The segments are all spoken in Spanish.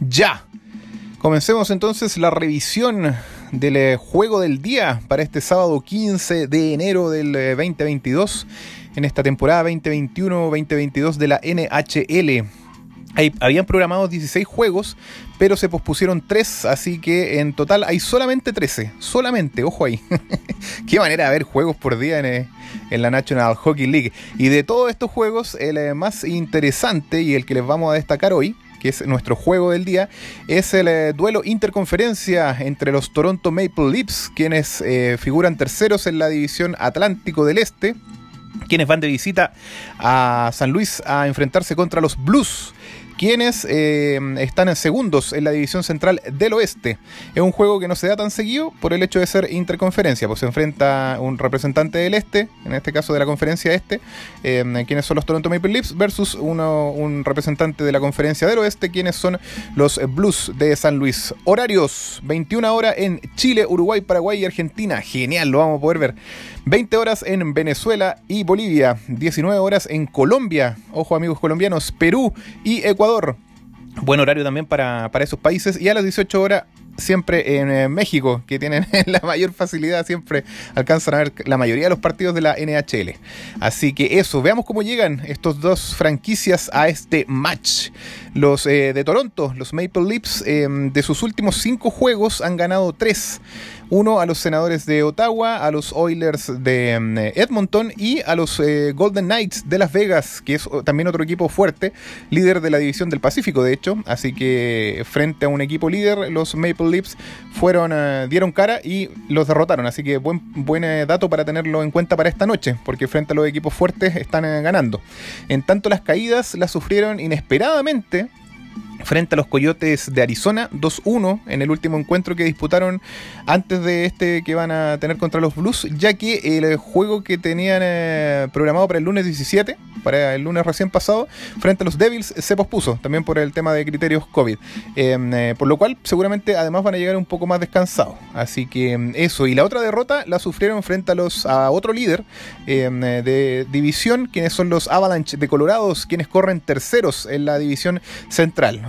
ya. Comencemos entonces la revisión del juego del día para este sábado 15 de enero del 2022, en esta temporada 2021-2022 de la NHL. Habían programado 16 juegos, pero se pospusieron 3, así que en total hay solamente 13. Solamente, ojo ahí. Qué manera de ver juegos por día en la National Hockey League. Y de todos estos juegos, el más interesante y el que les vamos a destacar hoy, que es nuestro juego del día, es el duelo interconferencia entre los Toronto Maple Leafs, quienes figuran terceros en la división Atlántico del Este, quienes van de visita a San Luis a enfrentarse contra los Blues, quienes están en segundos en la división central del oeste. Es un juego que no se da tan seguido por el hecho de ser interconferencia, pues se enfrenta un representante del este, en este caso de la conferencia este, quienes son los Toronto Maple Leafs, versus un representante de la conferencia del oeste, quienes son los Blues de San Luis. Horarios: 21 horas en Chile, Uruguay, Paraguay y Argentina. Genial, lo vamos a poder ver. 20 horas en Venezuela y Bolivia, 19 horas en Colombia, ojo amigos colombianos, Perú y Ecuador. Buen horario también para esos países. Y a las 18 horas siempre en México, que tienen la mayor facilidad, siempre alcanzan a ver la mayoría de los partidos de la NHL. Así que eso, veamos cómo llegan estos dos franquicias a este match. Los de Toronto, los Maple Leafs, de sus últimos 5 juegos han ganado 3. Uno a los Senadores de Ottawa, a los Oilers de Edmonton y a los Golden Knights de Las Vegas, que es también otro equipo fuerte, líder de la división del Pacífico, de hecho. Así que frente a un equipo líder, los Maple Leafs dieron cara y los derrotaron. Así que buen dato para tenerlo en cuenta para esta noche, porque frente a los equipos fuertes están ganando. En tanto, las caídas las sufrieron inesperadamente frente a los Coyotes de Arizona, 2-1 en el último encuentro que disputaron antes de este que van a tener contra los Blues, ya que el juego que tenían programado para el lunes 17, para el lunes recién pasado, frente a los Devils, se pospuso también por el tema de criterios COVID, por lo cual seguramente además van a llegar un poco más descansados. Así que eso, y la otra derrota la sufrieron frente a otro líder de división, quienes son los Avalanche de Colorado, quienes corren terceros en la división central.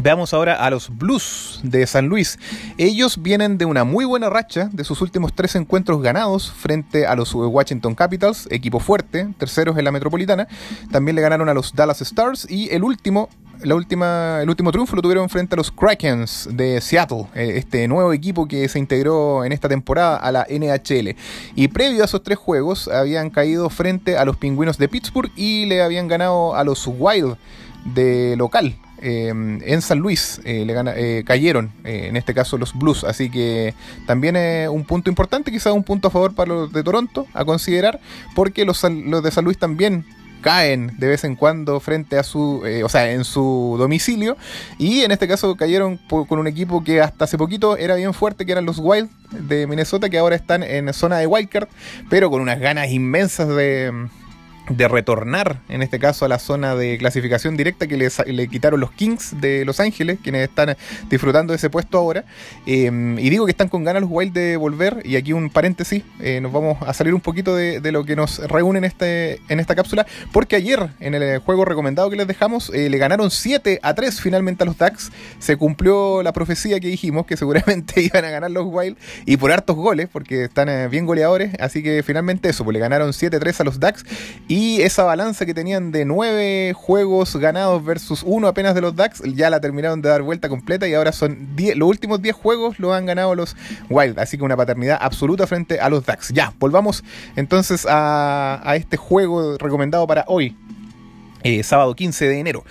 Veamos ahora a los Blues de San Luis. Ellos vienen de una muy buena racha de sus últimos 3 encuentros ganados frente a los Washington Capitals, equipo fuerte, terceros en la Metropolitana. También le ganaron a los Dallas Stars y el último triunfo lo tuvieron frente a los Kraken de Seattle, este nuevo equipo que se integró en esta temporada a la NHL. Y previo a esos 3 juegos habían caído frente a los Pingüinos de Pittsburgh y le habían ganado a los Wild de local. En San Luis cayeron en este caso los Blues, así que también un punto importante, quizás un punto a favor para los de Toronto a considerar, porque los de San Luis también caen de vez en cuando frente a en su domicilio, y en este caso cayeron con un equipo que hasta hace poquito era bien fuerte, que eran los Wild de Minnesota, que ahora están en zona de wildcard, pero con unas ganas inmensas de retornar, en este caso, a la zona de clasificación directa que le quitaron los Kings de Los Ángeles, quienes están disfrutando de ese puesto ahora. Y digo que están con ganas los Wild de volver, y aquí un paréntesis, nos vamos a salir un poquito de lo que nos reúne en esta cápsula, porque ayer, en el juego recomendado que les dejamos, le ganaron 7-3 finalmente a los Ducks. Se cumplió la profecía que dijimos, que seguramente iban a ganar los Wild, y por hartos goles, porque están bien goleadores, así que finalmente eso, pues le ganaron 7-3 a los Ducks, y esa balanza que tenían de 9 juegos ganados versus 1 apenas de los Ducks, ya la terminaron de dar vuelta completa, y ahora son 10, los últimos 10 juegos los han ganado los Wild, así que una paternidad absoluta frente a los Ducks. Ya, volvamos entonces a este juego recomendado para hoy, sábado 15 de enero.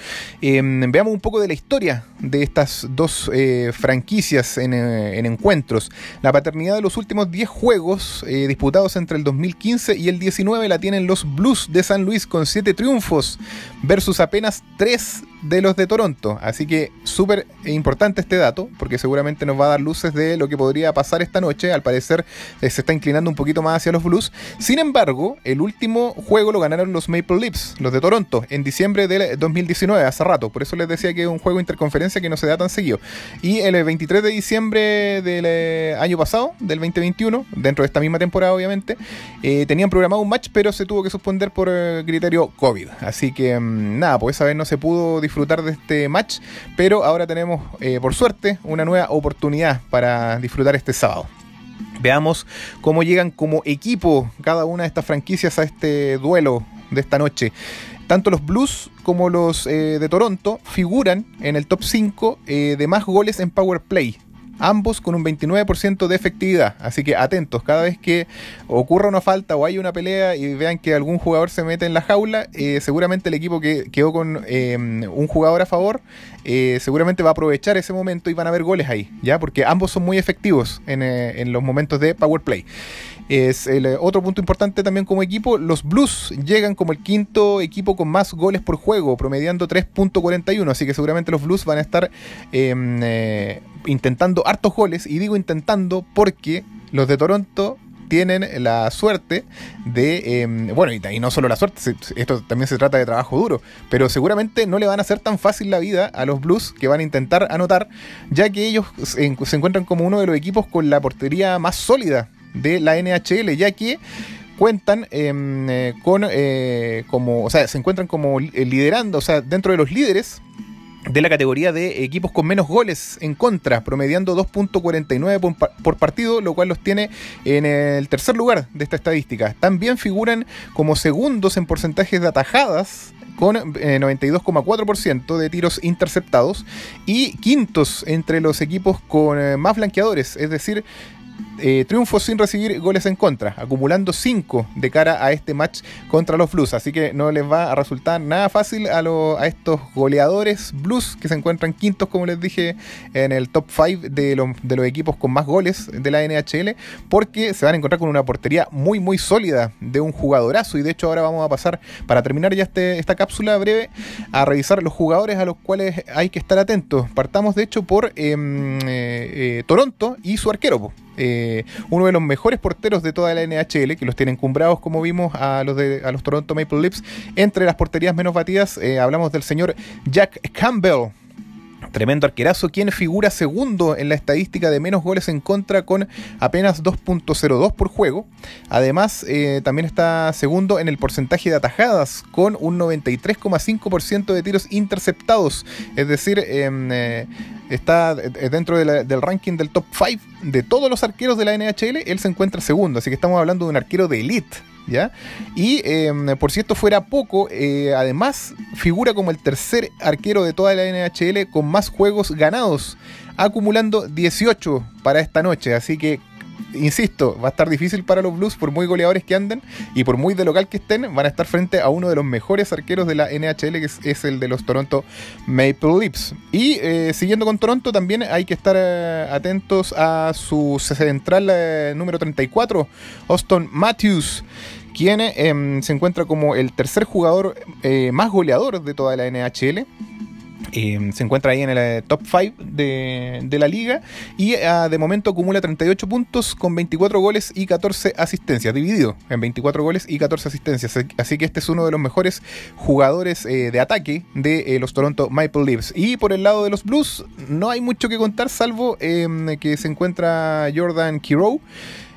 Veamos un poco de la historia de estas dos franquicias en encuentros. La paternidad de los últimos 10 juegos disputados entre el 2015 y el 2019 la tienen los Blues de San Luis con 7 triunfos versus apenas 3 de los de Toronto. Así que súper importante este dato, porque seguramente nos va a dar luces de lo que podría pasar esta noche. Al parecer se está inclinando un poquito más hacia los Blues. Sin embargo, el último juego lo ganaron los Maple Leafs, los de Toronto, en diciembre del 2019, hace rato. Por eso les decía que es un juego interconferencia que no se da tan seguido. Y el 23 de diciembre del año pasado, del 2021, dentro de esta misma temporada obviamente, tenían programado un match, pero se tuvo que suspender por criterio COVID. Así que nada, pues esa vez no se pudo disfrutar de este match, pero ahora tenemos, por suerte, una nueva oportunidad para disfrutar este sábado. Veamos cómo llegan como equipo cada una de estas franquicias a este duelo de esta noche. Tanto los Blues como los de Toronto figuran en el top 5 de más goles en power play, ambos con un 29% de efectividad. Así que atentos, cada vez que ocurra una falta o haya una pelea y vean que algún jugador se mete en la jaula, seguramente el equipo que quedó con un jugador a favor seguramente va a aprovechar ese momento y van a haber goles ahí, ¿ya? Porque ambos son muy efectivos en los momentos de power play. Es el otro punto importante también como equipo. Los Blues llegan como el quinto equipo con más goles por juego, promediando 3.41, así que seguramente los Blues van a estar intentando hartos goles, y digo intentando porque los de Toronto tienen la suerte de, bueno, y no solo la suerte, esto también se trata de trabajo duro, pero seguramente no le van a hacer tan fácil la vida a los Blues, que van a intentar anotar, ya que ellos se encuentran como uno de los equipos con la portería más sólida de la NHL, ya que cuentan se encuentran como liderando, o sea, dentro de los líderes de la categoría de equipos con menos goles en contra, promediando 2.49 por partido, lo cual los tiene en el tercer lugar de esta estadística. También figuran como segundos en porcentajes de atajadas, con 92.4% de tiros interceptados, y quintos entre los equipos con más blanqueadores, es decir, triunfos sin recibir goles en contra, acumulando 5 de cara a este match contra los Blues. Así que no les va a resultar nada fácil a estos goleadores Blues, que se encuentran quintos, como les dije, en el top 5 de los equipos con más goles de la NHL, porque se van a encontrar con una portería muy muy sólida de un jugadorazo. Y de hecho ahora vamos a pasar, para terminar ya esta cápsula breve, a revisar los jugadores a los cuales hay que estar atentos. Partamos de hecho por Toronto y su arquero, uno de los mejores porteros de toda la NHL, que los tienen encumbrados, como vimos, a los Toronto Maple Leafs. Entre las porterías menos batidas, hablamos del señor Jack Campbell, tremendo arquerazo, quien figura segundo en la estadística de menos goles en contra, con apenas 2.02 por juego. Además, también está segundo en el porcentaje de atajadas, con un 93.5% de tiros interceptados, es decir, está dentro del ranking del top 5 de todos los arqueros de la NHL. Él se encuentra segundo, así que estamos hablando de un arquero de elite, ¿ya? Y por si esto fuera poco, además figura como el tercer arquero de toda la NHL con más juegos ganados, acumulando 18 para esta noche. Así que, insisto, va a estar difícil para los Blues, por muy goleadores que anden y por muy de local que estén, van a estar frente a uno de los mejores arqueros de la NHL, que es el de los Toronto Maple Leafs. Y siguiendo con Toronto, también hay que estar atentos a su central número 34, Austin Matthews, quien se encuentra como el tercer jugador más goleador de toda la NHL. Se encuentra ahí en el top 5 de la liga, y de momento acumula 38 puntos con 24 goles y 14 asistencias, dividido en 24 goles y 14 asistencias. Así que este es uno de los mejores jugadores de ataque de los Toronto Maple Leafs. Y por el lado de los Blues no hay mucho que contar, salvo que se encuentra Jordan Kyrou,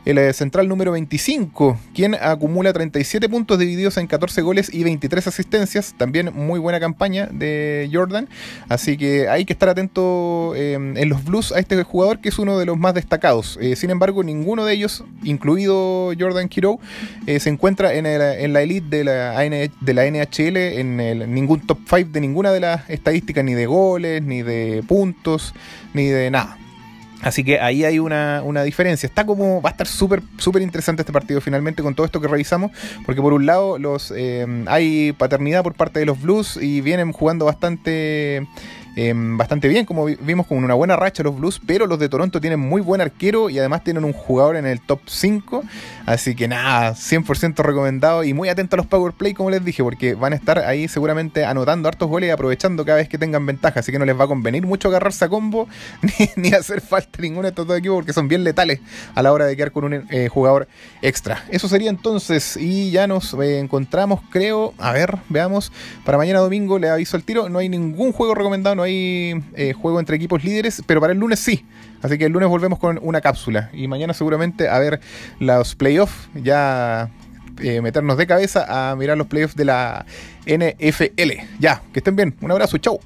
el central número 25, quien acumula 37 puntos divididos en 14 goles y 23 asistencias. También muy buena campaña de Jordan, así que hay que estar atento en los Blues a este jugador, que es uno de los más destacados. Sin embargo, ninguno de ellos, incluido Jordan Kyrou, se encuentra en la elite de la NHL, en ningún top 5 de ninguna de las estadísticas, ni de goles, ni de puntos, ni de nada. Así que ahí hay una diferencia. Va a estar súper interesante este partido finalmente, con todo esto que revisamos, porque por un lado hay paternidad por parte de los Blues, y vienen jugando bastante bastante bien, como vimos, con una buena racha los Blues, pero los de Toronto tienen muy buen arquero y además tienen un jugador en el top 5, así que nada, 100% recomendado y muy atento a los power play, como les dije, porque van a estar ahí seguramente anotando hartos goles y aprovechando cada vez que tengan ventaja, así que no les va a convenir mucho agarrarse a combo ni hacer falta a ninguno de estos dos equipos, porque son bien letales a la hora de quedar con un jugador extra. Eso sería entonces, y ya nos encontramos, creo, a ver, veamos, para mañana domingo, le aviso al tiro, no hay ningún juego recomendado, no hay juego entre equipos líderes, pero para el lunes sí, así que el lunes volvemos con una cápsula y mañana seguramente a ver los playoffs, ya meternos de cabeza a mirar los playoffs de la NFL. Ya, que estén bien, un abrazo, chau.